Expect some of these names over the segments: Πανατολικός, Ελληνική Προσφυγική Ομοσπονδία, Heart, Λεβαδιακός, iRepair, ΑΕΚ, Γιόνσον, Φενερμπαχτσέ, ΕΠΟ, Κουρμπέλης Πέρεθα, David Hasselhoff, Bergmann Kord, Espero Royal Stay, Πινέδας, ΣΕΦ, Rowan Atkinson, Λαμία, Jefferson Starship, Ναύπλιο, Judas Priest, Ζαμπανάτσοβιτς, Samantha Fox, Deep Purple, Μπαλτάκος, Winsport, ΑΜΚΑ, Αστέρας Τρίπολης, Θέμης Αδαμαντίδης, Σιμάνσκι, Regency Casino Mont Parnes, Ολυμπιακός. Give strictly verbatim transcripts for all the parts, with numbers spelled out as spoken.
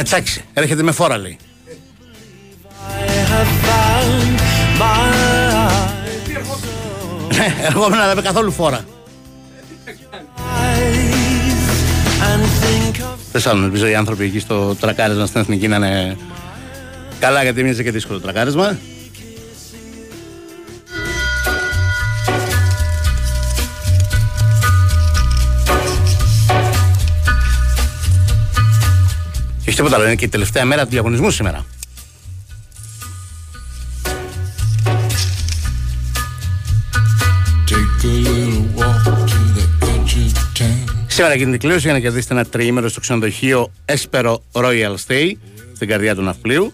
Με τσάξε, έρχεται με φόρα λέει. Ναι, ερχόμενα να με καθόλου φόρα. Δεν σ' άλλον, ελπίζω οι άνθρωποι εκεί στο τρακάρισμα στην Εθνική να είναι καλά, γιατί μοιάζει και δύσκολο το τρακάρισμα. Και όχι τίποτα άλλο, είναι και η τελευταία μέρα του διαγωνισμού σήμερα. Σήμερα γίνεται η κλήρωση για να κερδίσετε ένα τριήμερο στο ξενοδοχείο Espero Royal Stay στην καρδιά του Ναυπλίου.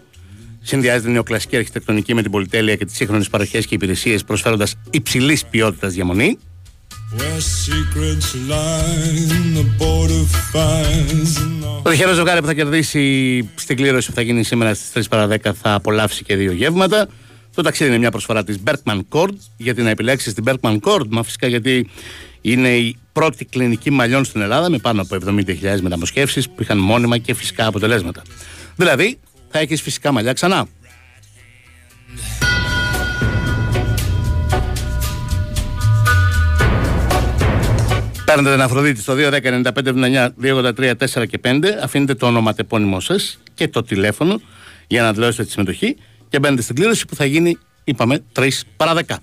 Συνδυάζεται νεοκλασική αρχιτεκτονική με την πολυτέλεια και τις σύγχρονες παροχές και υπηρεσίες, προσφέροντας υψηλής ποιότητας διαμονή. Το τυχερό ζευγάρι που θα κερδίσει στην κλήρωση που θα γίνει σήμερα στις τρεις παρά δέκα θα απολαύσει και δύο γεύματα. Το ταξίδι είναι μια προσφορά της Bergmann Kord. Γιατί να επιλέξεις την Bergmann Kord? Μα φυσικά γιατί είναι η πρώτη κλινική μαλλιών στην Ελλάδα με πάνω από εβδομήντα χιλιάδες μεταμοσχεύσεις που είχαν μόνιμα και φυσικά αποτελέσματα. Δηλαδή, θα έχεις φυσικά μαλλιά ξανά. Παίρνετε την Αφροδίτη στο δύο ένα μηδέν εννιά πέντε εβδομήντα εννιά διακόσια ογδόντα τρία τέσσερα και πέντε, αφήνετε το ονοματεπώνυμό σας και το τηλέφωνο για να δηλώσετε τη συμμετοχή και μπαίνετε στην κλήρωση που θα γίνει, είπαμε, τρεις παρά δέκα.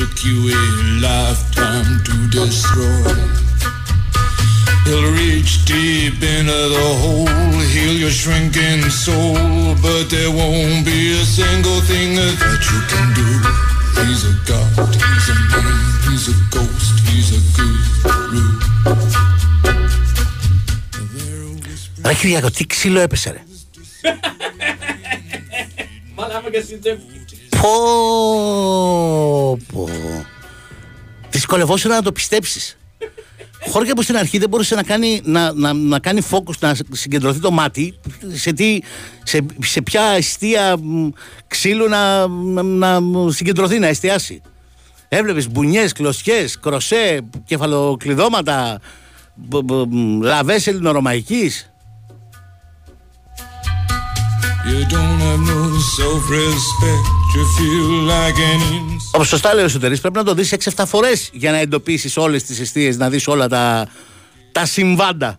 Took you a lifetime to destroy. He'll reach deep into the hole, heal your shrinking soul, but there won't be a single thing that you can do. He's a god, he's a man, he's a ghost, he's a guru. Ρε Κυριάκο, τι ξύλο έπεσε ρε. Μαλάμα και συντεύχει. Πω, πω. Δυσκολευόσαι να το πιστέψεις. Χόρια που στην αρχή δεν μπορούσε να κάνει, να, να, να κάνει focus, να συγκεντρωθεί το μάτι σε, τι, σε, σε ποια αιστεία ξύλου να, να συγκεντρωθεί, να εστιάσει. Έβλεπες μπουνιές, κλωσιές, κροσέ, κεφαλοκλειδώματα, μπ, μπ, λαβές ελληνορωμαϊκής. Όπως σωστά λέει ο Σωτερής, πρέπει να το δεις έξι εφτά φορές για να εντοπίσεις όλες τις αιστείες, να δεις όλα τα, τα συμβάντα.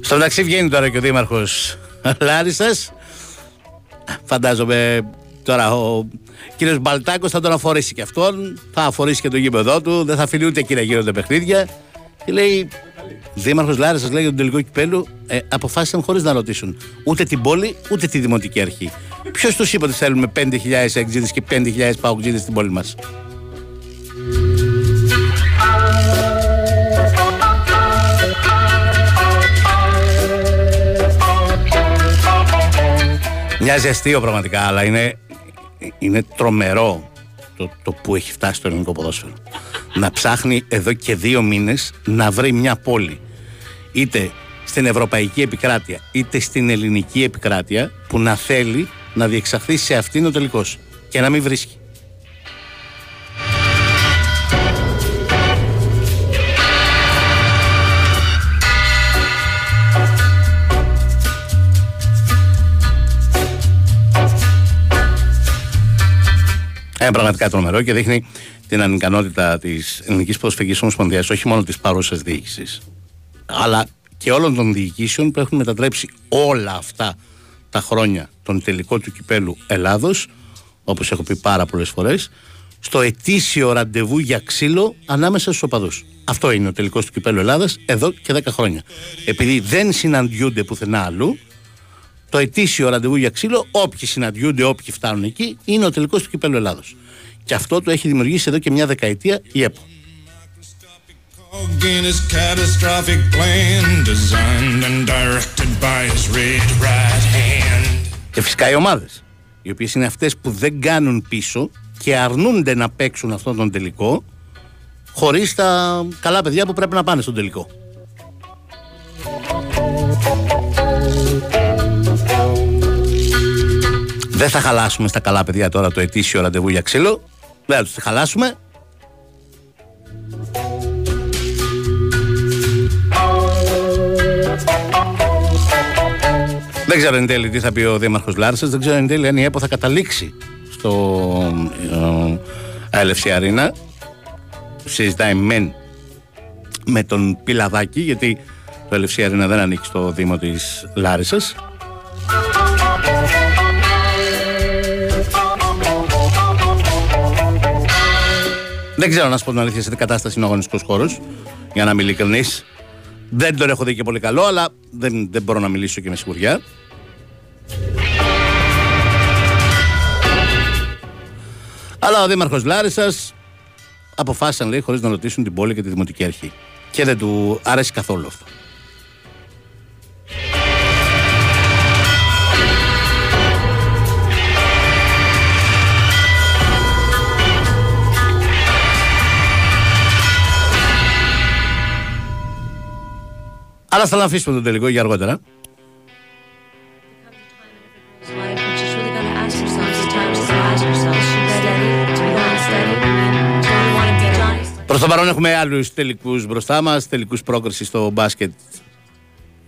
Στο μεταξύ βγαίνει τώρα και ο Δήμαρχος Λάρισσας. Φαντάζομαι τώρα ο κύριος Μπαλτάκος θα τον αφορήσει και αυτόν. Θα αφορήσει και το γήπεδό του. Δεν θα αφήνει ούτε εκεί να γίνονται παιχνίδια. Και λέει, Δήμαρχος Λάρισσας λέει για τον τελικό κυπέλλου, ε, αποφάσισαν χωρίς να ρωτήσουν ούτε την πόλη ούτε τη Δημοτική Αρχή. Ποιος τους είπε ότι θέλουμε πέντε χιλιάδες εξήδες και πέντε χιλιάδες παοξήδες στην πόλη μας? Μοιάζει αστείο πραγματικά, αλλά είναι, είναι τρομερό το, το που έχει φτάσει το ελληνικό ποδόσφαιρο. Να ψάχνει εδώ και δύο μήνες να βρει μια πόλη, είτε στην ευρωπαϊκή επικράτεια, είτε στην ελληνική επικράτεια, που να θέλει να διεξαχθεί σε αυτήν ο τελικός και να μην βρίσκει. Είναι πραγματικά τρομερό και δείχνει την ανικανότητα της Ελληνικής Προσφυγικής Ομοσπονδίας, όχι μόνο της παρούσας διοίκησης, αλλά και όλων των διοικήσεων που έχουν μετατρέψει όλα αυτά τα χρόνια τον τελικό του κυπέλλου Ελλάδος, όπως έχω πει πάρα πολλές φορές, στο ετήσιο ραντεβού για ξύλο ανάμεσα στους οπαδούς. Αυτό είναι ο τελικός του κυπέλλου Ελλάδας εδώ και δέκα χρόνια. Επειδή δεν συναντιούνται πουθενά αλλού, το ετήσιο ραντεβού για ξύλο, όποιοι συναντιούνται, όποιοι φτάνουν εκεί, είναι ο τελικός του κυπέλλου Ελλάδος. Και αυτό το έχει δημιουργήσει εδώ και μια δεκαετία η ΕΠΟ. Και φυσικά οι ομάδες, οι οποίες είναι αυτές που δεν κάνουν πίσω και αρνούνται να παίξουν αυτόν τον τελικό χωρίς τα καλά παιδιά που πρέπει να πάνε στον τελικό. Δεν θα χαλάσουμε στα καλά παιδιά τώρα το ετήσιο ραντεβού για ξύλο. Δεν θα τους χαλάσουμε. Δεν ξέρω εν τέλει τι θα πει ο Δήμαρχος Λάρισας. Δεν ξέρω εν τέλει αν η ΕΠΟ θα καταλήξει στο έι ελ Arena. Συζητάει μεν με τον Πιλαδάκη, γιατί το έι ελ Arena δεν ανήκει στο Δήμο της Λάρισσας. Δεν ξέρω να σου πω την αλήθεια σε τι κατάσταση είναι ο αγωνιστικός χώρος, για να είμαι ειλικρινής. Δεν τον έχω δει και πολύ καλό, αλλά δεν, δεν μπορώ να μιλήσω και με σιγουριά. Αλλά ο Δήμαρχος Λάρισσας αποφάσισαν, λέει, χωρίς να ρωτήσουν την πόλη και τη Δημοτική Αρχή. Και δεν του αρέσει καθόλου αυτό. Αλλά θα αφήσουμε τον τελικό για αργότερα. Προς το παρόν έχουμε άλλους τελικούς μπροστά μας, τελικούς πρόκριση στο μπάσκετ.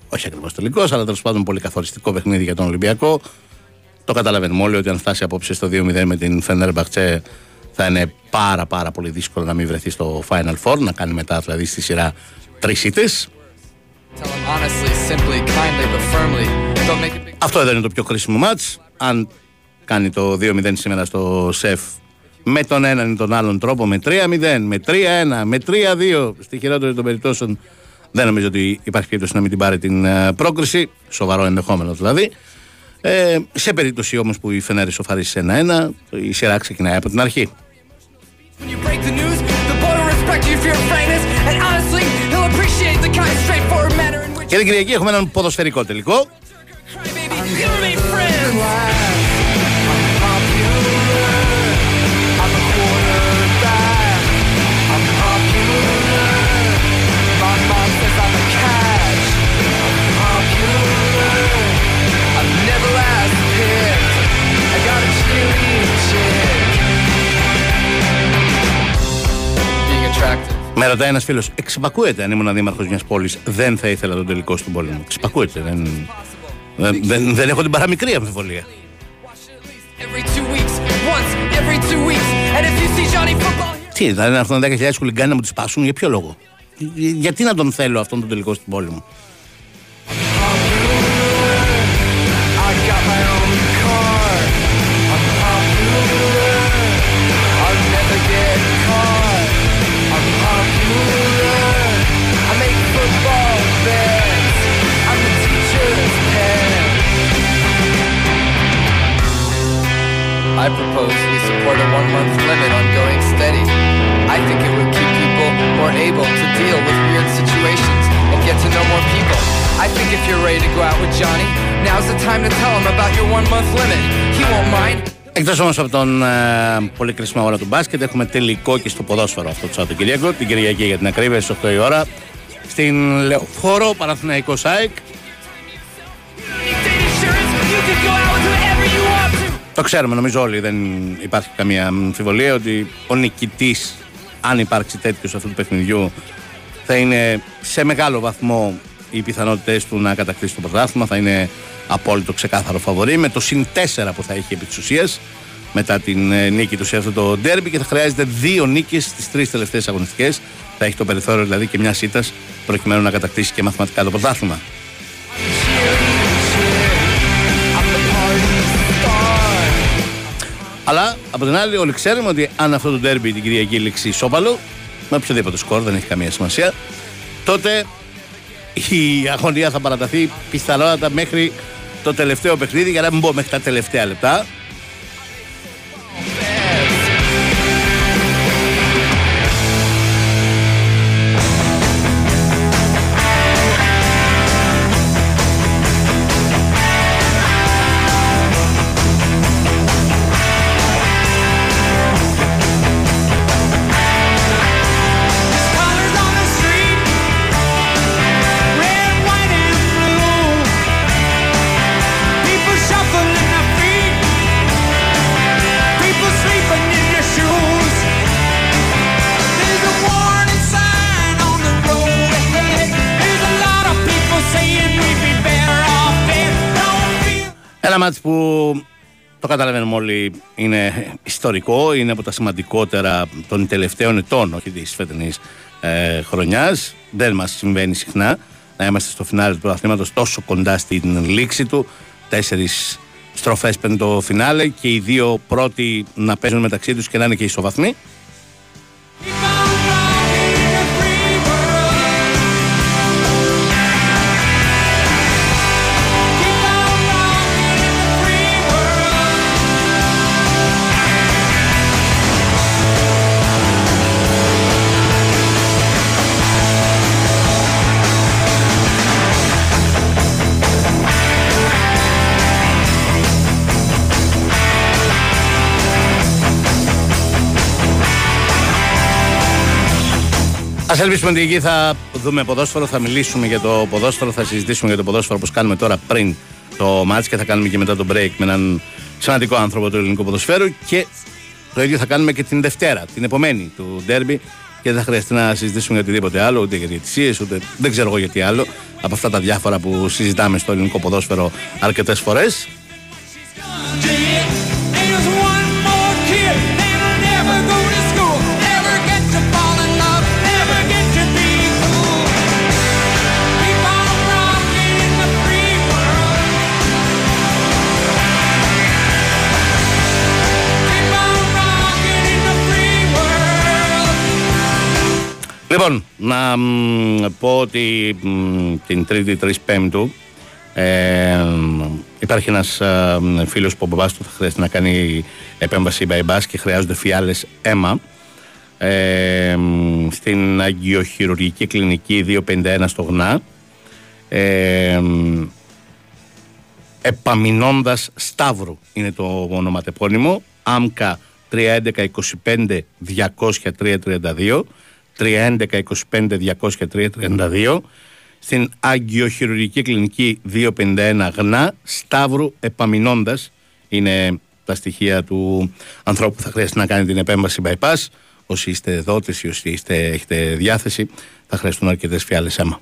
Όχι ακριβώς τελικός, αλλά τέλος πάντων πολύ καθοριστικό παιχνίδι για τον Ολυμπιακό. Το καταλαβαίνουμε όλοι ότι αν φτάσει απόψε στο δύο μηδέν με την Φενερμπαχτσέ θα είναι πάρα πάρα πολύ δύσκολο να μην βρεθεί στο Final Four, να κάνει μετά δηλαδή στη σειρά τρεις ήττες. Αυτό εδώ είναι το πιο κρίσιμο μάτς. Αν κάνει το δύο μηδέν σήμερα στο ΣΕΦ με τον έναν ή τον άλλον τρόπο, με τρία μηδέν, με τρία ένα, με τρία δύο, στη χειρότερη των περιπτώσεων δεν νομίζω ότι υπάρχει περίπτωση να μην την πάρει την πρόκριση. Σοβαρό ενδεχόμενο δηλαδή. ε, Σε περίπτωση όμως που η Φενέρη σοφαρίσει ένα ένα, η σειρά ξεκινάει από την αρχή. Και την Κυριακή έχουμε έναν ποδοσφαιρικό τελικό. Με ρωτάει ένας φίλος, εξυπακούεται αν ήμουν δήμαρχος μιας πόλης, δεν θα ήθελα τον τελικό στην πόλη μου. Εξυπακούεται, δεν, δεν, δεν, δεν έχω την παραμικρή αμφιβολία. Τι, θα είναι αυτόν δέκα χιλιάδες χουλιγκάνοι να μου τους πάσουν, για ποιο λόγο? Γιατί να τον θέλω αυτόν τον τελικό στην πόλη μου? I propose we support a one-month limit on going steady. I think it would keep people more able to deal with weird situations and get to know more people. I think if you're ready to go out with Johnny, now's the time to tell him about your one-month limit. He won't mind. Εκτός όμως από τον ε, πολύ κρίσιμο αγώνα του μπάσκετ, έχουμε τελικό και στο ποδόσφαιρο αυτό το Σαββατοκύριακο, την Κυριακή για την ακρίβεια, στις οκτώ η ώρα, στην Λεωφόρο, Παναθηναϊκός ΑΕΚ. Το ξέρουμε νομίζω όλοι, δεν υπάρχει καμία αμφιβολία ότι ο νικητής, αν υπάρξει τέτοιος αυτού του παιχνιδιού, θα είναι σε μεγάλο βαθμό οι πιθανότητες του να κατακτήσει το πρωτάθλημα, θα είναι απόλυτο ξεκάθαρο φαβορί με το συν τέσσερα που θα έχει επί της ουσίας μετά την νίκη του σε αυτό το ντέρμπι, και θα χρειάζεται δύο νίκες στις τρεις τελευταίες αγωνιστικές, θα έχει το περιθώριο δηλαδή και μιας ήττας προκειμένου να κατακτήσει και μαθηματικά το πρωτάθλημα. Αλλά από την άλλη, όλοι ξέρουμε ότι αν αυτό το ντέρμπι την Κυριακή λήξει ισόπαλο, με οποιοδήποτε σκορ, δεν έχει καμία σημασία, τότε η αγωνία θα παραταθεί πιθανότατα μέχρι το τελευταίο παιχνίδι, για να μην πω μέχρι τα τελευταία λεπτά. Ένα μάτς που το καταλαβαίνουμε όλοι είναι ιστορικό, είναι από τα σημαντικότερα των τελευταίων ετών, όχι της φετινής ε, χρονιάς. Δεν μας συμβαίνει συχνά να είμαστε στο φινάλε του πρωταθλήματος τόσο κοντά στην λήξη του. Τέσσερις στροφές παίρνει το φινάλε και οι δύο πρώτοι να παίζουν μεταξύ τους και να είναι και ισοβαθμοί. Ας ελπίσουμε ότι εκεί θα δούμε ποδόσφαιρο, θα μιλήσουμε για το ποδόσφαιρο, θα συζητήσουμε για το ποδόσφαιρο όπως κάνουμε τώρα πριν το μάτς και θα κάνουμε και μετά το break με έναν σημαντικό άνθρωπο του ελληνικού ποδοσφαίρου και το ίδιο θα κάνουμε και την Δευτέρα, την επομένη του ντέρμπι και δεν θα χρειαστεί να συζητήσουμε για οτιδήποτε άλλο, ούτε για διαιτησίες, ούτε δεν ξέρω εγώ γιατί άλλο από αυτά τα διάφορα που συζητάμε στο ελληνικό ποδόσφαιρο αρκετές φορές. Λοιπόν, να μ, πω ότι μ, την Τρίτη τρεις Πέμπτου ε, υπάρχει ένας ε, φίλος που ο μπαμπάς του θα χρειάζεται να κάνει επέμβαση bypass και χρειάζονται φιάλες αίμα ε, στην Αγγειοχειρουργική Κλινική διακόσια πενήντα ένα στο Γνά ε, Επαμεινώντας Σταύρου είναι το ονοματεπώνυμο ΑΜΚΑ τρία έντεκα είκοσι πέντε διακόσια τρία τριάντα δύο τρία έντεκα είκοσι πέντε διακόσια τρία τριάντα δύο στην Αγγειοχειρουργική Κλινική διακόσια πενήντα ένα Γνά Σταύρου Επαμεινώντας είναι τα στοιχεία του ανθρώπου που θα χρειαστεί να κάνει την επέμβαση bypass. Όσοι είστε δότες ή όσοι είστε, έχετε διάθεση θα χρειαστούν αρκετές φιάλες αίμα.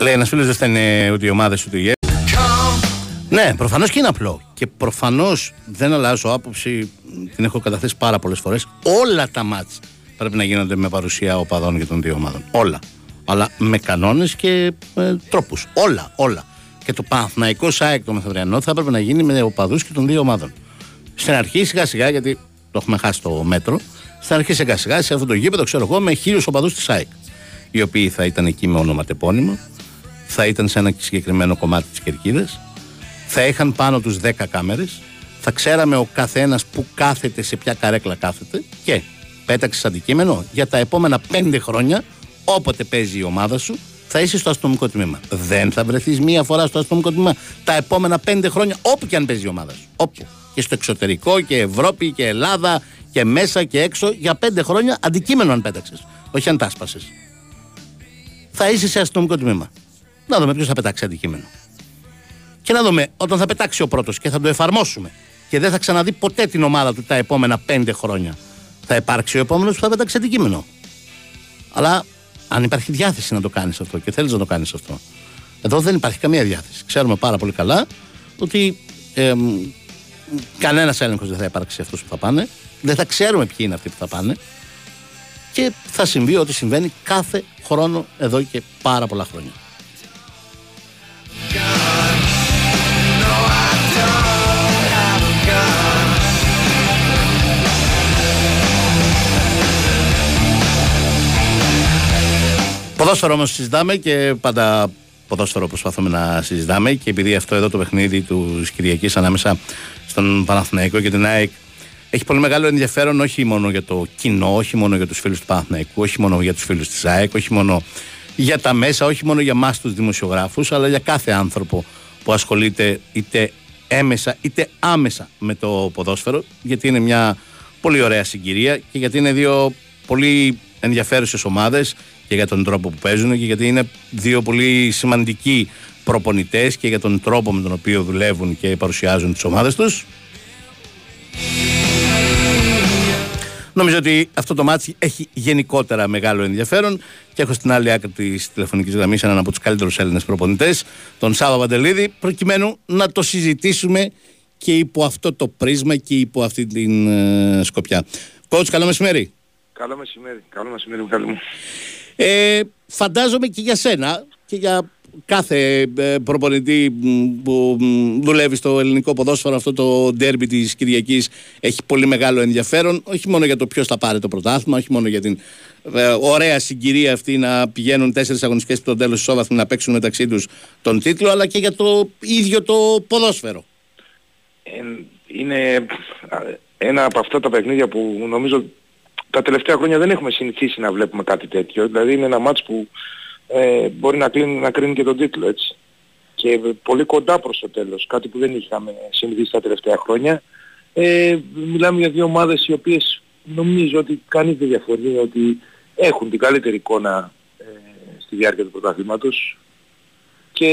Λέει ένας φίλος δεν φταίνε ούτε οι ομάδες ούτε οι γέοι. Ναι, προφανώς και είναι απλό. Και προφανώς δεν αλλάζω άποψη, την έχω καταθέσει πάρα πολλές φορές. Όλα τα μάτς πρέπει να γίνονται με παρουσία οπαδών και των δύο ομάδων. Όλα. Αλλά με κανόνες και ε, τρόπους. Όλα, όλα. Και το Παναθηναϊκό ΣΑΕΚ το μεθαυριανό θα έπρεπε να γίνει με οπαδούς και των δύο ομάδων. Στην αρχή σιγά σιγά, γιατί το έχουμε χάσει το μέτρο, στην αρχή σιγά σιγά σε αυτό το γήπεδο ξέρω εγώ με χίλιους οπαδούς της ΣΑΕΚ. Οι οποίοι θα ήταν εκεί με ονοματεπώνυμα. Θα ήταν σε ένα συγκεκριμένο κομμάτι της κερκίδας, θα είχαν πάνω τους δέκα κάμερες, θα ξέραμε ο καθένας που κάθεται, σε ποια καρέκλα κάθεται και πέταξες αντικείμενο για τα επόμενα πέντε χρόνια όποτε παίζει η ομάδα σου θα είσαι στο αστυνομικό τμήμα. Δεν θα βρεθείς μία φορά στο αστυνομικό τμήμα τα επόμενα πέντε χρόνια όπου και αν παίζει η ομάδα σου. Όπου. Και στο εξωτερικό και Ευρώπη και Ελλάδα και μέσα και έξω για πέντε χρόνια αντικείμενο αν πέταξες, όχι αν τα άσπασες. Θα είσαι σε αστυνομικό τμήμα. Να δούμε ποιος θα πετάξει αντικείμενο. Και να δούμε όταν θα πετάξει ο πρώτος και θα το εφαρμόσουμε και δεν θα ξαναδεί ποτέ την ομάδα του τα επόμενα πέντε χρόνια. Θα υπάρξει ο επόμενος που θα πετάξει αντικείμενο. Αλλά αν υπάρχει διάθεση να το κάνεις αυτό και θέλεις να το κάνεις αυτό. Εδώ δεν υπάρχει καμία διάθεση. Ξέρουμε πάρα πολύ καλά ότι ε, κανένας έλεγχος δεν θα υπάρξει σε αυτούς που θα πάνε. Δεν θα ξέρουμε ποιοι είναι αυτοί που θα πάνε. Και θα συμβεί ό,τι συμβαίνει κάθε χρόνο εδώ και πάρα πολλά χρόνια. Ποδόσφαιρο όμως συζητάμε και πάντα ποδόσφαιρο προσπαθούμε να συζητάμε και επειδή αυτό εδώ το παιχνίδι του Κυριακής ανάμεσα στον Παναθηναϊκό και την ΑΕΚ έχει πολύ μεγάλο ενδιαφέρον όχι μόνο για το κοινό, όχι μόνο για τους φίλους του Παναθηναϊκού, όχι μόνο για τους φίλους της ΑΕΚ, όχι μόνο για τα μέσα, όχι μόνο για εμάς τους δημοσιογράφους, αλλά για κάθε άνθρωπο που ασχολείται είτε έμεσα είτε άμεσα με το ποδόσφαιρο, γιατί είναι μια πολύ ωραία συγκυρία και γιατί είναι δύο πολύ ενδιαφέρουσες ομάδες και για τον τρόπο που παίζουν και γιατί είναι δύο πολύ σημαντικοί προπονητές και για τον τρόπο με τον οποίο δουλεύουν και παρουσιάζουν τις ομάδες τους. Νομίζω ότι αυτό το μάτσι έχει γενικότερα μεγάλο ενδιαφέρον και έχω στην άλλη άκρη της τηλεφωνικής γραμμής έναν από τους καλύτερους Έλληνες προπονητές, τον Σάβα Μαντελίδη, προκειμένου να το συζητήσουμε και υπό αυτό το πρίσμα και υπό αυτή την ε, σκοπιά. Κότς, καλό μεσημέρι. Καλό μεσημέρι, καλό μεσημέρι, καλό μου. Ε, φαντάζομαι και για σένα και για κάθε προπονητή που δουλεύει στο ελληνικό ποδόσφαιρο αυτό το ντέρμπι της Κυριακής έχει πολύ μεγάλο ενδιαφέρον, όχι μόνο για το ποιος θα πάρει το πρωτάθλημα, όχι μόνο για την ε, ωραία συγκυρία αυτή να πηγαίνουν τέσσερις αγωνιστικές στο τέλος ισόβαθμοι να παίξουν μεταξύ τους τον τίτλο, αλλά και για το ίδιο το ποδόσφαιρο. Ε, είναι ένα από αυτά τα παιχνίδια που νομίζω τα τελευταία χρόνια δεν έχουμε συνηθίσει να βλέπουμε κάτι τέτοιο, δηλαδή είναι ένα μάτς που Ε, μπορεί να, κλείνει, να κρίνει και τον τίτλο, έτσι. Και πολύ κοντά προς το τέλος, κάτι που δεν είχαμε συνηθίσει τα τελευταία χρόνια. Ε, μιλάμε για δύο ομάδες οι οποίες νομίζω ότι κανείς δεν διαφωνεί ότι έχουν την καλύτερη εικόνα ε, στη διάρκεια του πρωταθλήματος και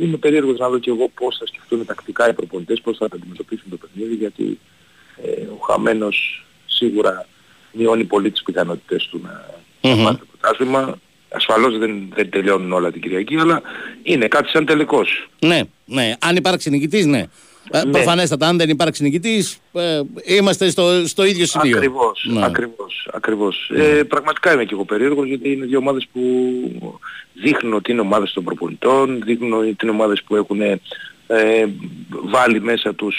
είμαι περίεργος να δω και εγώ πώς θα σκεφτούν τακτικά οι προπονητές, πώς θα αντιμετωπίσουν το παιχνίδι, γιατί ε, ο χαμένος σίγουρα μειώνει πολύ τις πιθανότητες του να, mm-hmm. να πάρει το πρωτάθλημα. Ασφαλώς δεν, δεν τελειώνουν όλα την Κυριακή, αλλά είναι κάτι σαν τελικός. Ναι, ναι. Αν υπάρξει νικητής, ναι. Ε, ναι. Προφανέστατα, αν δεν υπάρξει νικητής, ε, είμαστε στο, στο ίδιο σημείο. Ακριβώς, ναι. ακριβώς, ακριβώς. Ναι. Ε, πραγματικά είμαι και εγώ περίεργος, γιατί είναι δύο ομάδες που δείχνουν ότι είναι ομάδες των προπονητών, δείχνουν ότι είναι ομάδες που έχουν ε, βάλει μέσα τους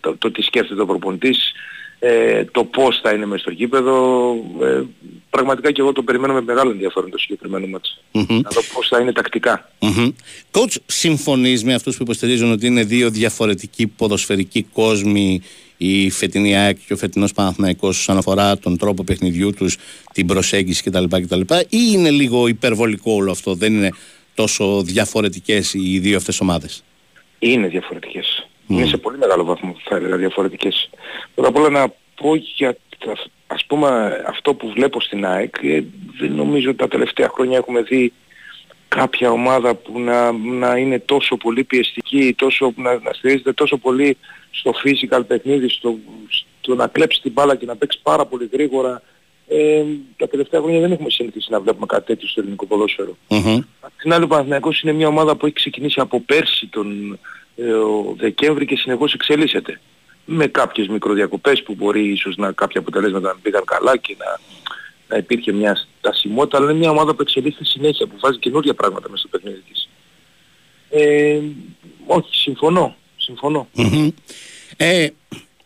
το, το τι σκέφτεται ο προπονητής, Ε, το πώς θα είναι μες στο γήπεδο. Ε, πραγματικά και εγώ το περιμένω με μεγάλο ενδιαφέρον το συγκεκριμένο μάτς. Mm-hmm. Να δω πώς θα είναι τακτικά. Mm-hmm. Coach, συμφωνείς με αυτούς που υποστηρίζουν ότι είναι δύο διαφορετικοί ποδοσφαιρικοί κόσμοι η φετινή ΑΕΚ και ο φετινός Παναθηναϊκός όσον αφορά τον τρόπο παιχνιδιού τους, την προσέγγιση κτλ, κτλ. Ή είναι λίγο υπερβολικό όλο αυτό, δεν είναι τόσο διαφορετικές οι δύο αυτές ομάδες? Είναι διαφορετικές. Mm. Είναι σε πολύ μεγάλο βαθμό, θα έλεγα, διαφορετικές. Πρώτα απ' όλα να πω για, ας πούμε, αυτό που βλέπω στην ΑΕΚ. Ε, δεν νομίζω ότι τα τελευταία χρόνια έχουμε δει κάποια ομάδα που να, να είναι τόσο πολύ πιεστική, τόσο, να, να στηρίζεται τόσο πολύ στο physical παιχνίδι, στο, στο να κλέψει την μπάλα και να παίξει πάρα πολύ γρήγορα. Ε, τα τελευταία χρόνια δεν έχουμε συνηθίσει να βλέπουμε κάτι τέτοιο στο ελληνικό ποδόσφαιρο. Mm-hmm. Απ' την άλλη, ο Παναθηναϊκός είναι μια ομάδα που έχει ξεκινήσει από πέρσι τον ο Δεκέμβρη και συνεχώς εξελίσσεται, με κάποιες μικροδιακοπές που μπορεί ίσως να κάποια αποτελέσματα να πήγαν καλά και να, να υπήρχε μια στασιμότητα, αλλά είναι μια ομάδα που εξελίσσεται συνέχεια, που βάζει καινούργια πράγματα μέσα στο παιχνίδι της. Ε, όχι, συμφωνώ. συμφωνώ. Mm-hmm. Ε,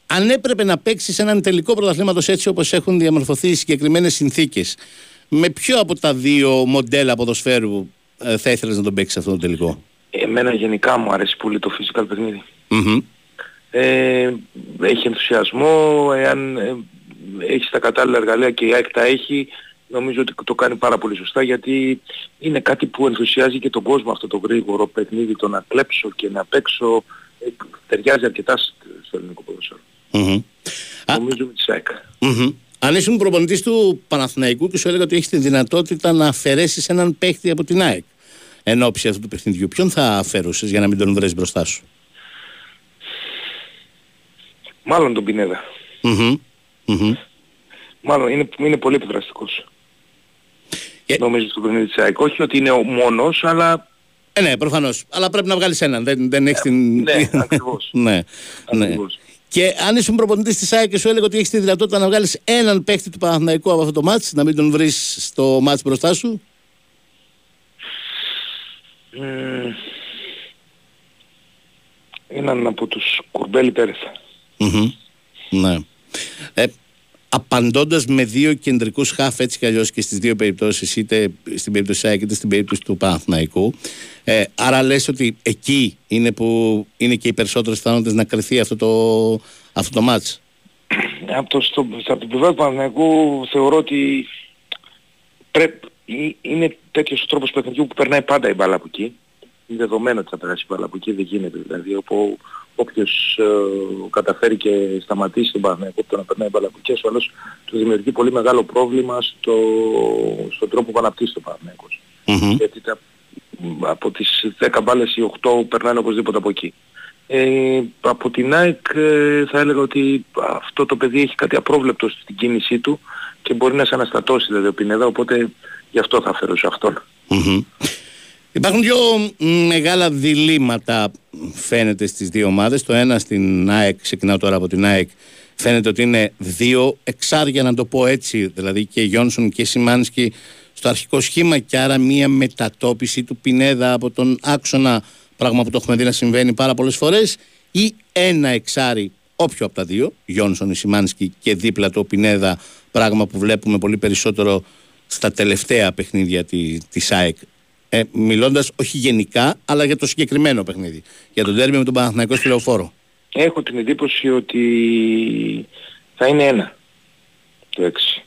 αν έπρεπε να παίξεις έναν τελικό πρωταθλήματος έτσι όπως έχουν διαμορφωθεί οι συγκεκριμένες συνθήκες, με ποιο από τα δύο μοντέλα ποδοσφαίρου ε, θα ήθελες να τον παίξεις αυτό το τελικό? Εμένα γενικά μου αρέσει πολύ το physical παιχνίδι. Mm-hmm. Ε, έχει ενθουσιασμό, εάν ε, έχει τα κατάλληλα εργαλεία και η ΑΕΚ τα έχει, νομίζω ότι το κάνει πάρα πολύ σωστά, γιατί είναι κάτι που ενθουσιάζει και τον κόσμο αυτό το γρήγορο παιχνίδι, το να κλέψω και να παίξω, ε, ταιριάζει αρκετά στο ελληνικό ποδόσφαιρο. Mm-hmm. Νομίζω με της ΑΕΚ. Mm-hmm. Αν ήσουν προπονητής του Παναθηναϊκού και σου έλεγα ότι έχεις τη δυνατότητα να αφαιρέσεις έναν παίχτη από την ΑΕΚ εν όψη αυτού του παιχνιδιού, ποιον θα αφαιρούσες για να μην τον βρεις μπροστά σου? Μάλλον τον Πινέδα. Mm-hmm. Mm-hmm. Μάλλον είναι, είναι πολύ επιδραστικός. Yeah. Νομίζω στον παιχνίδι της ΑΕΚ. Όχι ότι είναι ο μόνος, αλλά... Ε, ναι, προφανώς. Αλλά πρέπει να βγάλεις έναν. Δεν, δεν έχεις την... Ναι, ακριβώς. ναι. Ακριβώς. Και αν ήσουν προπονητής της ΑΕΚ και σου έλεγα ότι έχεις τη δυνατότητα να βγάλεις έναν παίχτη του Παναθηναϊκού από αυτό το μάτς, να μην τον βρεις στο μάτς μπροστά σου. Mm. Έναν από τους Κουρμπέλη Πέρεθα. Mm-hmm. Ναι. Ε, απαντώντας με δύο κεντρικούς χαφ έτσι κι αλλιώς και στις δύο περιπτώσεις, είτε στην περίπτωση ΑΕΚ είτε στην περίπτωση του Παναθηναϊκού, ε, άρα λες ότι εκεί είναι που είναι και οι περισσότερες πιθανότητες να κρυθεί αυτό το, αυτό το μάτς? Από, το, στο, από την πλευρά του Παναθηναϊκού θεωρώ ότι πρέπει, είναι τέτοιος ο τρόπος παιχνιδιού που περνάει πάντα η μπάλα από εκεί. Είναι δεδομένο ότι θα περάσει η μπάλα από εκεί, δεν γίνεται. Δηλαδή όπου, όποιος ε, καταφέρει και σταματήσει τον Παναθηναϊκό να περνάει η μπάλα από εκεί, ασφαλώς του δημιουργεί πολύ μεγάλο πρόβλημα στο, στον τρόπο που αναπτύσσει τον Παναθηναϊκό. Mm-hmm. Γιατί τα, από τις δέκα μπάλες οι οκτώ περνάνε οπωσδήποτε από εκεί. Ε, από την ΑΕΚ ε, θα έλεγα ότι αυτό το παιδί έχει κάτι απρόβλεπτο στην κίνησή του και μπορεί να σε αναστατώσει δηλαδή ο Πινέδα, οπότε γι' αυτό θα φέρω σε αυτόν. Mm-hmm. Υπάρχουν δύο μεγάλα διλήμματα φαίνεται στις δύο ομάδες. Το ένα στην ΑΕΚ, ξεκινάω τώρα από την ΑΕΚ, φαίνεται ότι είναι δύο εξάρια, να το πω έτσι, δηλαδή και Γιόνσον και Σιμάνσκι στο αρχικό σχήμα, και άρα μία μετατόπιση του Πινέδα από τον άξονα, πράγμα που το έχουμε δει να συμβαίνει πάρα πολλές φορές, ή ένα εξάρι, όποιο από τα δύο, Γιόνσον ή Σιμάνσκι, και δίπλα το Πινέδα, πράγμα που βλέπουμε πολύ περισσότερο στα τελευταία παιχνίδια της ΑΕΚ. Ε, μιλώντας όχι γενικά, αλλά για το συγκεκριμένο παιχνίδι, για τον ντέρμπι με τον Παναθηναϊκό στη Λεωφόρο. Έχω την εντύπωση ότι θα είναι ένα το έξι.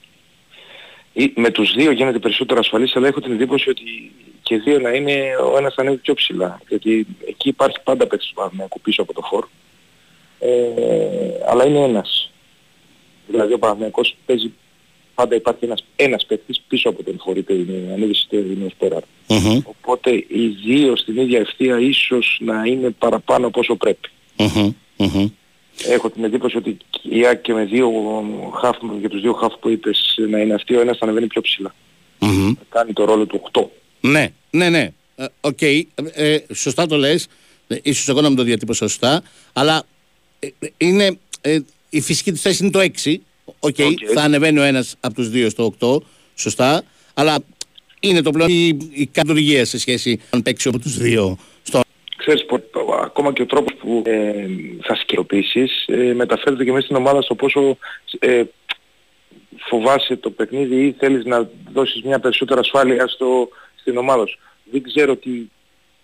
Ή, με τους δύο γίνεται περισσότερο ασφαλής, αλλά έχω την εντύπωση ότι και δύο να είναι, ο ένας θα είναι πιο ψηλά, γιατί εκεί υπάρχει πάντα παίκτης του Παναθηναϊκού πίσω από το χώρο, ε, αλλά είναι ένας. Δηλαδή ο Παναθηναϊκός παίζει, πάντα υπάρχει ένας, ένας παίκτης πίσω από τον χώρο, είναι ανέβηση του ενός πέρα. Mm-hmm. Οπότε οι δύο στην ίδια ευθεία ίσως να είναι παραπάνω από όσο πρέπει. Mm-hmm. Mm-hmm. Έχω την εντύπωση ότι και με δύο χαφ, για τους δύο χαφ που είπες να είναι αυτοί, ο ένας θα ανεβαίνει πιο ψηλά. Mm-hmm. Κάνει το ρόλο του οκτώ. Ναι, ναι, ναι. Οκ, ε, okay. ε, σωστά το λες. Ε, ίσως εγώ να μην το διατύπωσα σωστά, αλλά ε, είναι, ε, η φυσική της θέσης είναι το έξι. Οκ, okay, okay. Θα ανεβαίνει ο ένας από τους δύο στο οκτώ, σωστά, αλλά είναι το πλέον η, η κατουργία σε σχέση αν παίξει από τους δύο στο... Ξέρεις, ακόμα και ο τρόπος που ε, θα σκηνοποιήσεις ε, μεταφέρεται και μέσα στην ομάδα στο πόσο ε, φοβάσαι το παιχνίδι ή θέλεις να δώσεις μια περισσότερη ασφάλεια στο, στην ομάδα σου. Δεν ξέρω τι,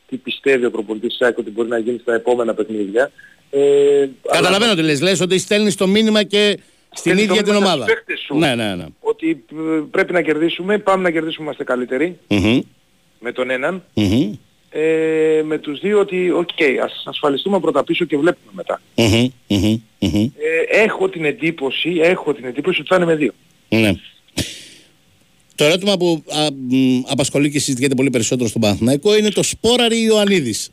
τι πιστεύει ο προπονητής Σάκο ότι μπορεί να γίνει στα επόμενα παιχνίδια. Ε, Καταλαβαίνω αλλά... τι λες, λες ότι στέλνεις το μήνυμα και στην ίδια την ομάδα. Σου, ναι, ναι, ναι. Ότι πρέπει να κερδίσουμε, πάμε να κερδίσουμε, είμαστε καλύτεροι mm-hmm. με τον έναν. Mm-hmm. Ε, με τους δύο ότι οκ, okay, ας ασφαλιστούμε πρώτα πίσω και βλέπουμε μετά. Mm-hmm, mm-hmm, mm-hmm. Ε, έχω την εντύπωση, έχω την εντύπωση ότι θα είναι με δύο. Ναι. Το ερώτημα που α, μ, απασχολεί και συζητιέται πολύ περισσότερο στον Παναθηναϊκό είναι το Σπόραρη Ιωαννίδης.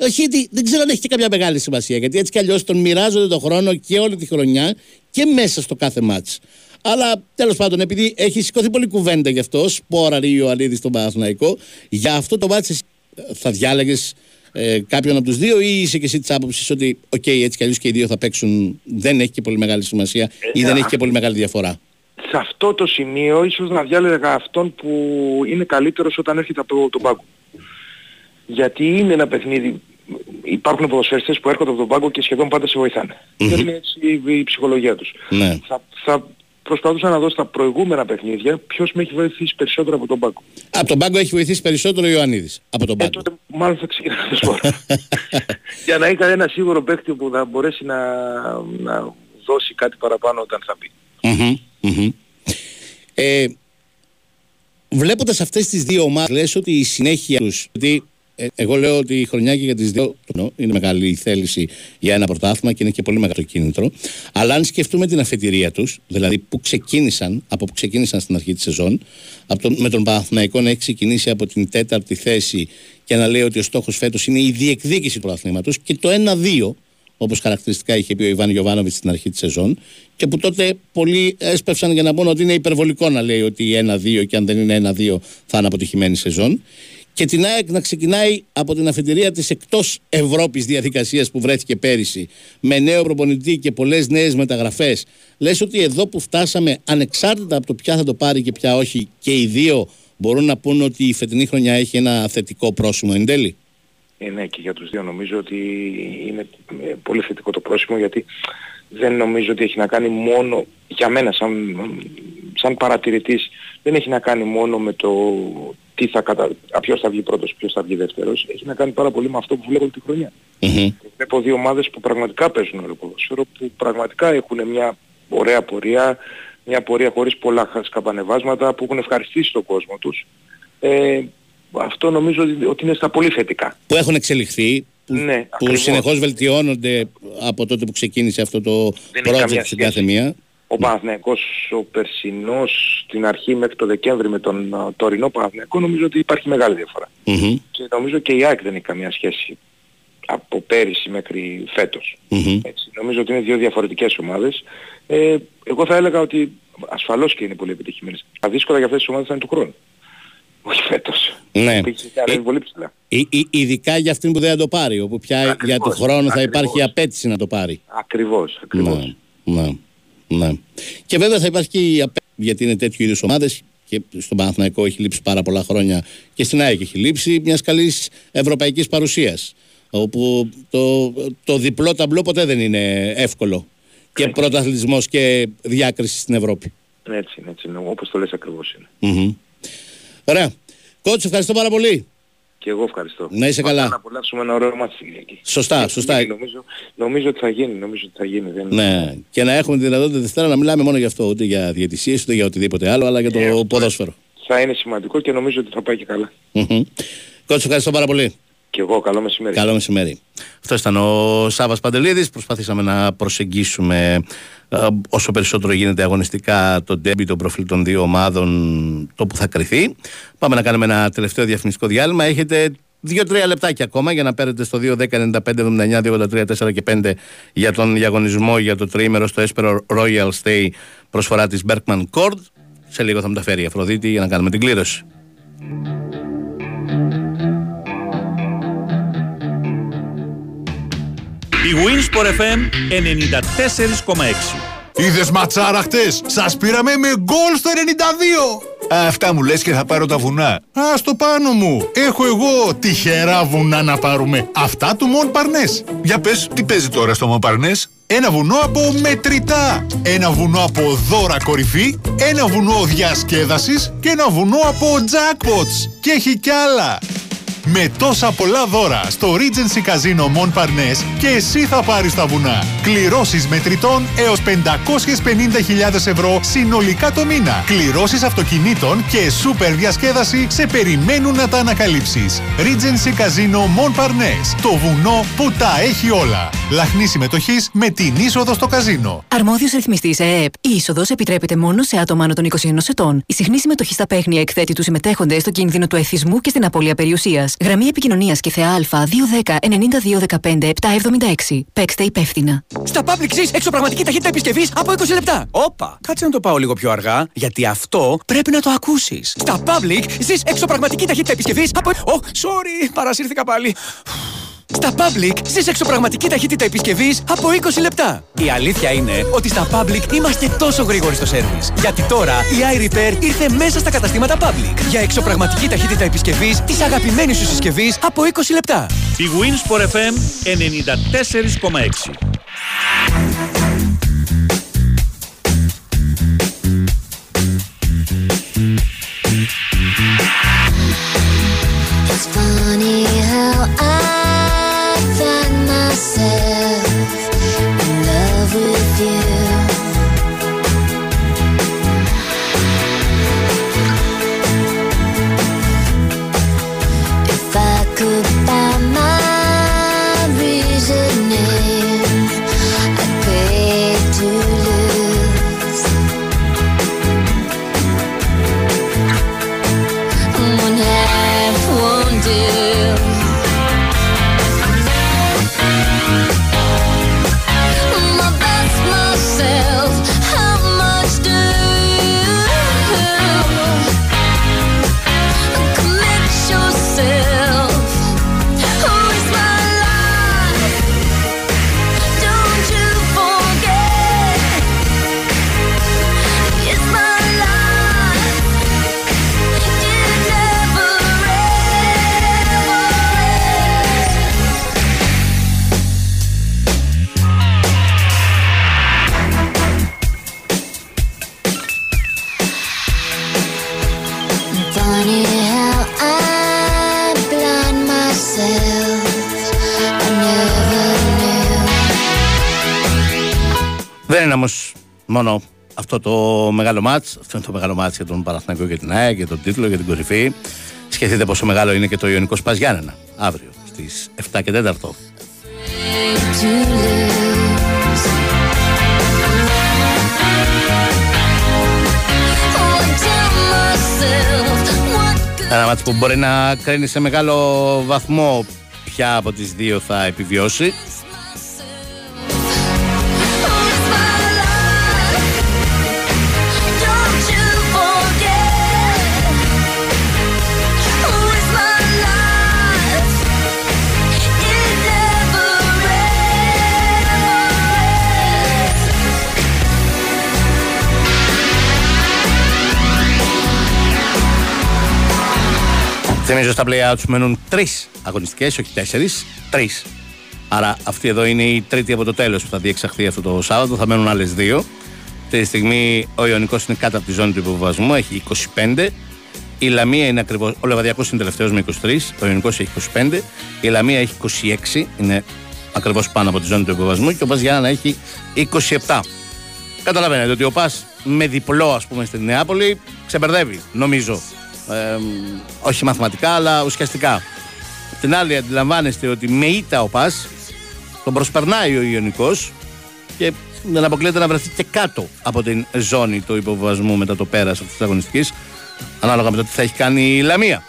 Όχι, δεν ξέρω αν έχει και κάποια μεγάλη σημασία, γιατί έτσι κι αλλιώς τον μοιράζονται τον χρόνο και όλη τη χρονιά και μέσα στο κάθε μάτς. Αλλά τέλος πάντων, επειδή έχει σηκωθεί πολύ κουβέντα γι' αυτό, Σπόραρη Ιωαννίδης στον Παναθηναϊκό, για αυτό το μάτς θα διάλεγες ε, κάποιον από τους δύο, ή είσαι και εσύ της άποψης ότι οκ, okay, έτσι κι αλλιώς και οι δύο θα παίξουν, δεν έχει και πολύ μεγάλη σημασία ε, ή δεν α... έχει και πολύ μεγάλη διαφορά? Σε αυτό το σημείο ίσως να διάλεγα αυτόν που είναι καλύτερος όταν έρχεται από τον πάγκο. Γιατί είναι ένα παιχνίδι, υπάρχουν ποδοσφαιριστές που έρχονται από τον πάγκο και σχεδόν πάντα σε βοηθάνε. Mm-hmm. Είναι έτσι η ψυχολογία τους. Ναι. Θα, θα προσπαθούσα να δω στα προηγούμενα παιχνίδια ποιος με έχει βοηθήσει περισσότερο από τον πάγκο. Από τον πάγκο έχει βοηθήσει περισσότερο ο Ιωαννίδης. Από τον πάγκο. Ε, τότε μάλλον θα ξεκινήσω το σπόρο. Για να είχα ένα σίγουρο παίκτη που θα μπορέσει να, να δώσει κάτι παραπάνω όταν θα μπει. Mm-hmm. Mm-hmm. Ε, βλέποντας αυτές τις δύο ομάδες, λες ότι η συνέχεια τους, ότι ε, εγώ λέω ότι η χρονιά και για τις δύο είναι μεγάλη η θέληση για ένα πρωτάθλημα και είναι και πολύ μεγάλο το κίνητρο, αλλά αν σκεφτούμε την αφετηρία τους, δηλαδή που ξεκίνησαν, από που ξεκίνησαν στην αρχή της σεζόν, από το, με τον Παναθηναϊκό να έχει ξεκινήσει από την τέταρτη θέση και να λέει ότι ο στόχος φέτος είναι η διεκδίκηση του πρωταθλήματος και το ένα δύο, όπως χαρακτηριστικά είχε πει ο Ιβάν Γιοβάνοβιτ στην αρχή της σεζόν, και που τότε πολλοί έσπευσαν για να πούν ότι είναι υπερβολικό να λέει ότι ένα δύο και αν δεν είναι ένα δύο θα είναι αποτυχημένη σεζόν, και την ΑΕΚ να ξεκινάει από την αφετηρία της εκτός Ευρώπης διαδικασίας που βρέθηκε πέρυσι με νέο προπονητή και πολλές νέες μεταγραφές. Λες ότι εδώ που φτάσαμε, ανεξάρτητα από το ποια θα το πάρει και ποια όχι, και οι δύο μπορούν να πούν ότι η φετινή χρονιά έχει ένα θετικό πρόσημο εν τέλει? Ε, ναι, και για τους δύο νομίζω ότι είναι πολύ θετικό το πρόσημο, γιατί δεν νομίζω ότι έχει να κάνει μόνο, για μένα σαν, σαν παρατηρητής, δεν έχει να κάνει μόνο με το τι θα κατα... ποιος θα βγει πρώτος, ποιος θα βγει δεύτερος, έχει να κάνει πάρα πολύ με αυτό που βλέπω τη χρονιά. Mm-hmm. Βλέπω δύο ομάδες που πραγματικά παίζουν ωραίο ποδόσφαιρο, που πραγματικά έχουν μια ωραία πορεία, μια πορεία χωρίς πολλά σκαμπανεβάσματα, που έχουν ευχαριστήσει τον κόσμο τους. Ε, Αυτό νομίζω ότι είναι στα πολύ θετικά. Που έχουν εξελιχθεί, που, ναι, που συνεχώς βελτιώνονται από τότε που ξεκίνησε αυτό το project στην κάθε μία. Ο Παναθηναϊκός, ο περσινός, στην αρχή μέχρι το Δεκέμβρη με τον τωρινό Παναθηναϊκό, νομίζω ότι υπάρχει μεγάλη διαφορά. Mm-hmm. Και νομίζω και η ΑΕΚ δεν έχει καμία σχέση. από πέρυσι μέχρι φέτος. Mm-hmm. Έτσι, νομίζω ότι είναι δύο διαφορετικές ομάδες. Ε, εγώ θα έλεγα ότι ασφαλώς και είναι πολύ επιτυχημένες. Τα δύσκολα για αυτές τις ομάδες θα είναι του χρόνου. Όχι φέτος. Ναι. Πήγε, ε, πολύ ψηλά. Ε, ε, ε, ειδικά για αυτήν που δεν θα το πάρει, όπου πια ακριβώς, για τον χρόνο ακριβώς. θα υπάρχει απέτηση να το πάρει. Ακριβώς. ακριβώς. Ναι, ναι, ναι. Και βέβαια θα υπάρχει και η απέτηση, γιατί είναι τέτοιου είδους ομάδες. Και στον Παναθηναϊκό έχει λείψει πάρα πολλά χρόνια και στην ΑΕΚ έχει λείψει μιας καλής ευρωπαϊκής παρουσίας, όπου το, το διπλό ταμπλό ποτέ δεν είναι εύκολο, και πρωταθλητισμός και διάκριση στην Ευρώπη. Έτσι είναι, έτσι είναι, όπως το λες ακριβώς είναι. Mm-hmm. Ωραία. Κότσου, ευχαριστώ πάρα πολύ. Και εγώ ευχαριστώ. Να είσαι καλά. Να απολαύσουμε ένα ωραίο μάτι στην Κυριακή. Σωστά, σωστά. Νομίζω, νομίζω ότι θα γίνει, νομίζω ότι θα γίνει. Δεν... Ναι, και να έχουμε τη δυνατότητα Δευτέρα να μιλάμε μόνο για αυτό, ούτε για διαιτησίες, ούτε για οτιδήποτε άλλο, αλλά για το ε, ποδόσφαιρο. Θα είναι σημαντικό και νομίζω ότι θα πάει και καλά. Mm-hmm. Κότσου, ευχαριστώ πάρα πολύ. Και εγώ, καλό μεσημέρι. Καλό μεσημέρι. Αυτό ήταν ο Σάβας Παντελίδης. Προσπαθήσαμε να προσεγγίσουμε ε, όσο περισσότερο γίνεται αγωνιστικά το ντέρμπι των προφίλ των δύο ομάδων, το που θα κριθεί. Πάμε να κάνουμε ένα τελευταίο διαφημιστικό διάλειμμα. Έχετε δύο τρία λεπτάκια ακόμα για να παίρνετε στο δύο δέκα ενενήντα πέντε εβδομήντα εννιά δύο ογδόντα τρία τέσσερα και πέντε για τον διαγωνισμό για το τριήμερο στο Espero Royal Stay, προσφορά της Bergmann Kord. Σε λίγο θα μου τα φέρει η Αφροδίτη για να κάνουμε την κλήρωση. Η Winsport εφ εμ ενενήντα τέσσερα κόμμα έξι. Είδες ματσάρα χτες? Σας πήραμε με γκολ στο ενενήντα δύο. Αυτά μου λες και θα πάρω τα βουνά. Α, στο πάνω μου. Έχω εγώ τυχερά βουνά να πάρουμε. Αυτά του Mont Parnes. Για πες, τι παίζει τώρα στο Mont Parnes? Ένα βουνό από μετρητά, ένα βουνό από δώρα κορυφή, ένα βουνό διασκέδασης και ένα βουνό από jackpots. Και έχει κι άλλα. Με τόσα πολλά δώρα στο Regency Casino Mont Parnes και εσύ θα πάρεις τα βουνά. Κληρώσεις μετρητών έως πεντακόσιες πενήντα χιλιάδες ευρώ συνολικά το μήνα. Κληρώσεις αυτοκινήτων και σούπερ διασκέδαση σε περιμένουν να τα ανακαλύψεις. Regency Casino Mont Parnes. Το βουνό που τα έχει όλα. Λαχνή συμμετοχής με την είσοδο στο καζίνο. Αρμόδιος ρυθμιστής ΕΕΠ. Η είσοδος επιτρέπεται μόνο σε άτομα άνω των είκοσι ενός ετών. Η συχνή συμμετοχή στα παίχνια εκθέτει τους συμμετέχοντες στο κίνδυνο του εθισμού και στην απώλεια περιουσίας. Γραμμή επικοινωνίας και ΘΕΑ δύο ένα μηδέν εννιά δύο ένα πέντε επτά επτά έξι. Παίξτε υπεύθυνα. Στα Public Sis εξωπραγματική ταχύτητα επισκευής από είκοσι λεπτά. Όπα! Κάτσε να το πάω λίγο πιο αργά, γιατί αυτό πρέπει να το ακούσεις. Στα Public Sis εξωπραγματική ταχύτητα επισκευής από. Oh, sorry, παρασύρθηκα πάλι. Στα Public ζεις εξωπραγματική ταχύτητα επισκευής από είκοσι λεπτά. Η αλήθεια είναι ότι στα Public είμαστε τόσο γρήγοροι στο σέρβις. Γιατί τώρα η iRepair ήρθε μέσα στα καταστήματα Public για εξωπραγματική ταχύτητα επισκευής της αγαπημένης σου συσκευής από είκοσι λεπτά. Η Winsport εφ εμ ενενήντα τέσσερα κόμμα έξι. It's funny how I find myself in love with you. If I could find my reasoning, I'd pay to lose. One half won't do. Δεν είναι όμως μόνο αυτό το μεγάλο μάτς. Αυτό είναι το μεγάλο μάτς για τον Παναθηναϊκό και την ΑΕΚ, για τον τίτλο, για την κορυφή. Σκεφτείτε πόσο μεγάλο είναι και το Ιωνικός Πας Γιάννενα αύριο στις επτά και τέταρτο. Ένα μάτς που μπορεί να κρίνει σε μεγάλο βαθμό ποια από τις δύο θα επιβιώσει. Θυμίζω στα play-out σου μένουν τρεις αγωνιστικές, όχι τέσσερις, τρεις. Άρα αυτή εδώ είναι η τρίτη από το τέλος που θα διεξαχθεί αυτό το Σάββατο, θα μένουν άλλες δύο. Αυτή τη στιγμή ο Ιωνικός είναι κάτω από τη ζώνη του υποβιβασμού, έχει είκοσι πέντε. Η Λαμία είναι ακριβώς, ο Λεβαδιακός είναι τελευταίος με είκοσι τρία, ο Ιωνικός έχει είκοσι πέντε. Η Λαμία έχει είκοσι έξι, είναι ακριβώς πάνω από τη ζώνη του υποβιβασμού και ο Πας Γιάννενα έχει είκοσι επτά. Καταλαβαίνετε ότι ο Πας με διπλό, ας πούμε, στην Νεάπολη ξεμπερδεύει, νομίζω. Ε, όχι μαθηματικά αλλά ουσιαστικά. Την άλλη αντιλαμβάνεστε ότι με ήττα ο Πας τον προσπερνάει ο Ιωνικός και δεν αποκλείεται να βρεθεί και κάτω από την ζώνη του υποβιβασμού μετά το πέρας αυτής της αγωνιστικής, ανάλογα με το τι θα έχει κάνει η Λαμία.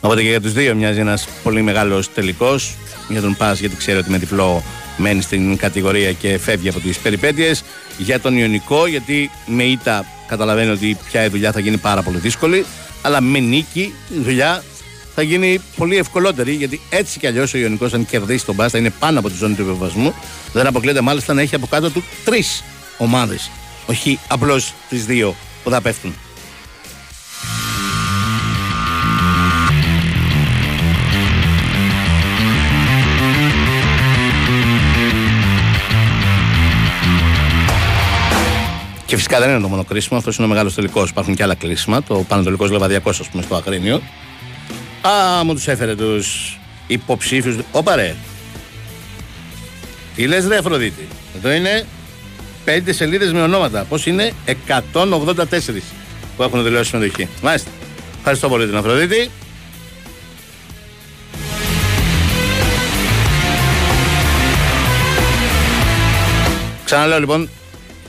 Οπότε και για τους δύο μοιάζει ένας πολύ μεγάλος τελικός. Για τον Πας, γιατί ξέρει ότι με διπλό μένει στην κατηγορία και φεύγει από τις περιπέτειες. Για τον Ιωνικό, γιατί με ήττα καταλαβαίνει ότι πια η δουλειά θα γίνει πάρα πολύ δύσκολη, αλλά με νίκη η δουλειά θα γίνει πολύ ευκολότερη, γιατί έτσι κι αλλιώς ο Ιωνικός, αν κερδίσει τον Πας, θα είναι πάνω από τη ζώνη του επιβιβασμού. Δεν αποκλείεται μάλιστα να έχει από κάτω του τρεις ομάδες, όχι απλώς τις δύο που θα πέφτουν. Και φυσικά δεν είναι το μόνο κρίσιμο, αυτός είναι ο μεγάλος τελικός. Υπάρχουν και άλλα κρίσιμα. Το Πανατολικός Λεβαδιακός, ας πούμε, στο Αγρίνιο. Α, μου τους έφερε τους υποψήφιους. Όπα ρε. Τι λες, ρε Αφροδίτη. Εδώ είναι πέντε σελίδες με ονόματα. Πώς είναι εκατόν ογδόντα τέσσερα που έχουν δηλώσει συμμετοχή. Μάλιστα. Ευχαριστώ πολύ την Αφροδίτη. Ξαναλέω λοιπόν.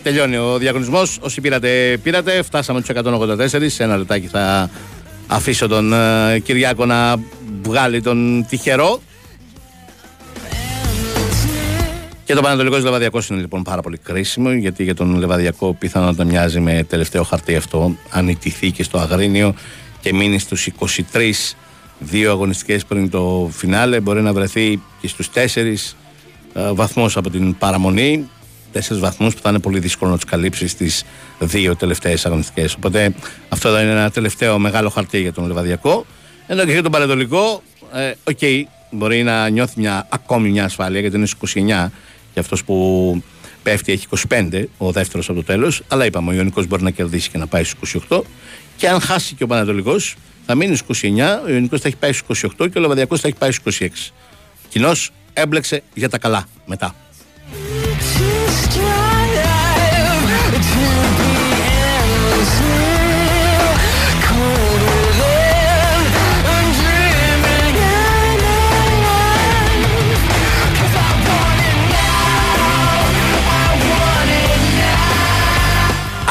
Τελειώνει ο διαγωνισμός. Όσοι πήρατε, πήρατε. Φτάσαμε τους εκατόν ογδόντα τέσσερα. Σε ένα λεπτάκι θα αφήσω τον uh, Κυριάκο να βγάλει τον τυχερό. Και το Πανατολικός Λεβαδιακός είναι λοιπόν πάρα πολύ κρίσιμο, γιατί για τον Λεβαδιακό πιθανόν να τον μοιάζει με τελευταίο χαρτί αυτό. Αν ιτηθεί και στο Αγρίνιο και μείνει στους είκοσι τρεις, δύο αγωνιστικές πριν το φινάλε, μπορεί να βρεθεί και στους τέσσερις uh, βαθμούς από την παραμονή. Τέσσερις βαθμούς που θα είναι πολύ δύσκολο να τους καλύψει στις δύο τελευταίες αγωνιστικές. Οπότε αυτό εδώ είναι ένα τελευταίο μεγάλο χαρτί για τον Λεβαδιακό. Ενώ και για τον Πανατολικό, ε, okay, μπορεί να νιώθει μια, ακόμη μια ασφάλεια, γιατί είναι στους είκοσι εννιά και αυτός που πέφτει έχει είκοσι πέντε, ο δεύτερος από το τέλος. Αλλά είπαμε, ο Ιωνικός μπορεί να κερδίσει και να πάει στους είκοσι οκτώ. Και αν χάσει και ο Πανατολικός, θα μείνει στους είκοσι εννιά, ο Ιωνικός θα έχει πάει στους είκοσι οκτώ και ο Λεβαδιακός θα έχει πάει στους είκοσι έξι. Κοινώς έμπλεξε για τα καλά μετά.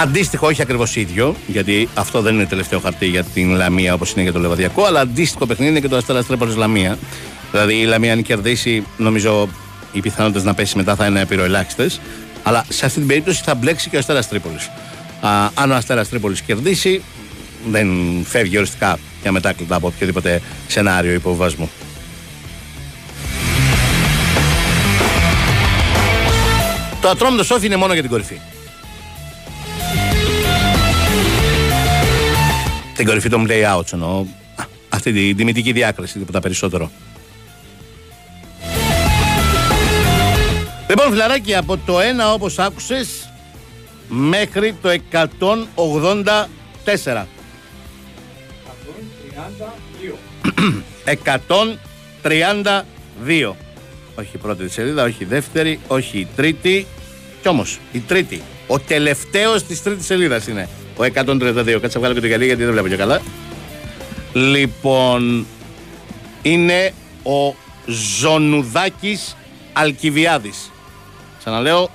Αντίστοιχο, όχι ακριβώς ίδιο, γιατί αυτό δεν είναι τελευταίο χαρτί για την Λαμία όπως είναι για το Λεβαδιακό, αλλά αντίστοιχο παιχνίδι είναι και το Αστέρας Τρίπολης Λαμία. Δηλαδή η Λαμία, αν κερδίσει, νομίζω οι πιθανότητες να πέσει μετά θα είναι επιρροελάχιστες. Αλλά σε αυτή την περίπτωση θα μπλέξει και ο Αστέρας Τρίπολης. Α, αν ο Αστέρας Τρίπολης κερδίσει, δεν φεύγει οριστικά και αμετάκλητα από οποιοδήποτε σενάριο υποβιβασμού. Το Ατρόμητο Σόφι είναι μόνο για την κορυφή. Την κορυφή των play-outs εννοώ. Α, αυτή την τιμητική διάκριση, τίποτα περισσότερο. Λοιπόν, φιλαράκι, από το ένα όπως άκουσες μέχρι το εκατόν ογδόντα τέσσερα. εκατόν τριάντα δύο. Όχι η πρώτη σελίδα, όχι η δεύτερη, όχι η τρίτη. Κι όμως η τρίτη, ο τελευταίος της τρίτης σελίδας είναι ο εκατόν τριάντα δύο. Κάτσε να βγάλω και το γυαλί, γιατί δεν βλέπω και καλά. Λοιπόν, είναι ο Ζωνουδάκης Αλκιβιάδης. Ξαναλέω,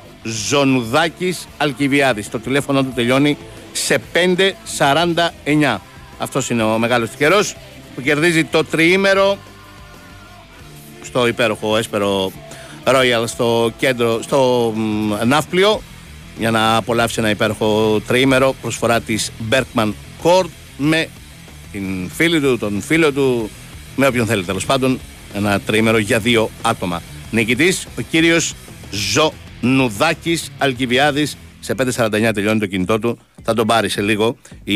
Ζωνουδάκης Αλκιβιάδης. Το τηλέφωνο του τελειώνει σε πεντακόσια σαράντα εννιά. Αυτός είναι ο μεγάλος τυχερός που κερδίζει το τριήμερο στο υπέροχο Espero Royal στο κέντρο, στο Ναύπλιο, για να απολαύσει ένα υπέροχο τριήμερο προσφορά της Bergmann Kord με την φίλη του, τον φίλο του, με όποιον θέλει τέλος πάντων, ένα τριήμερο για δύο άτομα. Νικητής ο κύριος Ζωνουδάκης Αλκιβιάδης. Σε πέντε σαράντα εννιά τελειώνει το κινητό του, θα τον πάρει σε λίγο η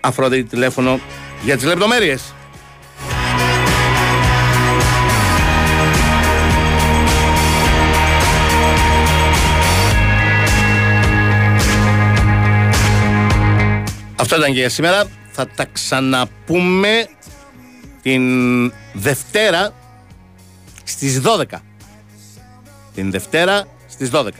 Αφρόδιτη τηλέφωνο για τις λεπτομέρειες. Αυτό ήταν και για σήμερα. Θα τα ξαναπούμε την Δευτέρα στις δώδεκα. Την Δευτέρα στις δώδεκα.